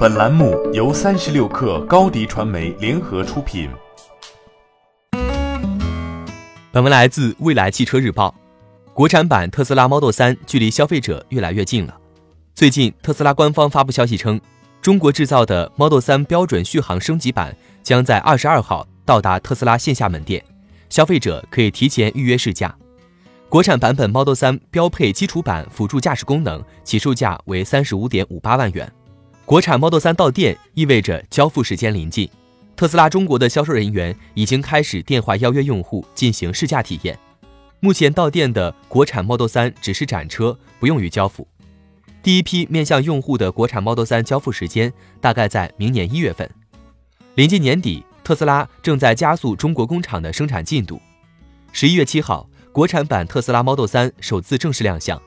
本栏目由36氪高迪传媒联合出品。本文来自未来汽车日报。国产版特斯拉 Model 3距离消费者越来越近了。最近，特斯拉官方发布消息称，中国制造的 Model 3标准续航升级版将在22号到达特斯拉线下门店，消费者可以提前预约试驾。国产版本 Model 3标配基础版辅助驾驶功能，起售价为 35.58 万元。国产 Model 3到店意味着交付时间临近，特斯拉中国的销售人员已经开始电话邀约用户进行试驾体验。目前到店的国产 Model 3只是展车，不用于交付。第一批面向用户的国产 Model 3交付时间大概在明年1月份。临近年底，特斯拉正在加速中国工厂的生产进度。11月7号，国产版特斯拉 Model 3首次正式亮相。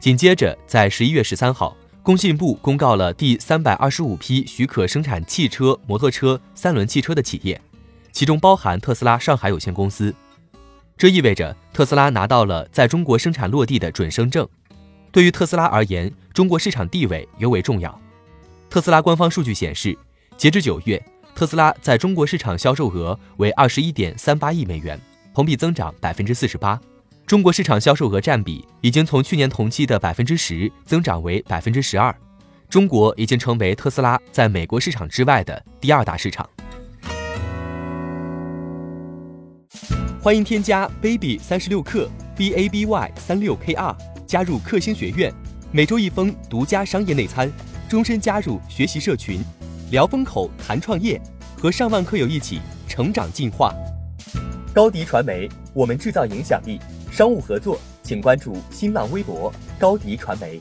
紧接着，在11月13号，工信部公告了第325批许可生产汽车、摩托车、三轮汽车的企业，其中包含特斯拉上海有限公司。这意味着特斯拉拿到了在中国生产落地的准生证。对于特斯拉而言，中国市场地位尤为重要。特斯拉官方数据显示，截至9月，特斯拉在中国市场销售额为 21.38 亿美元，同比增长 48%。中国市场销售额占比已经从去年同期的 10% 增长为 12%， 中国已经成为特斯拉在美国市场之外的第2大市场。欢迎添加 baby36k baby36kr 加入克星学院，每周一封独家商业内参，终身加入学习社群，聊风口谈创业，和上万课友一起成长进化。高迪传媒，我们制造影响力。商务合作，请关注新浪微博高迪传媒。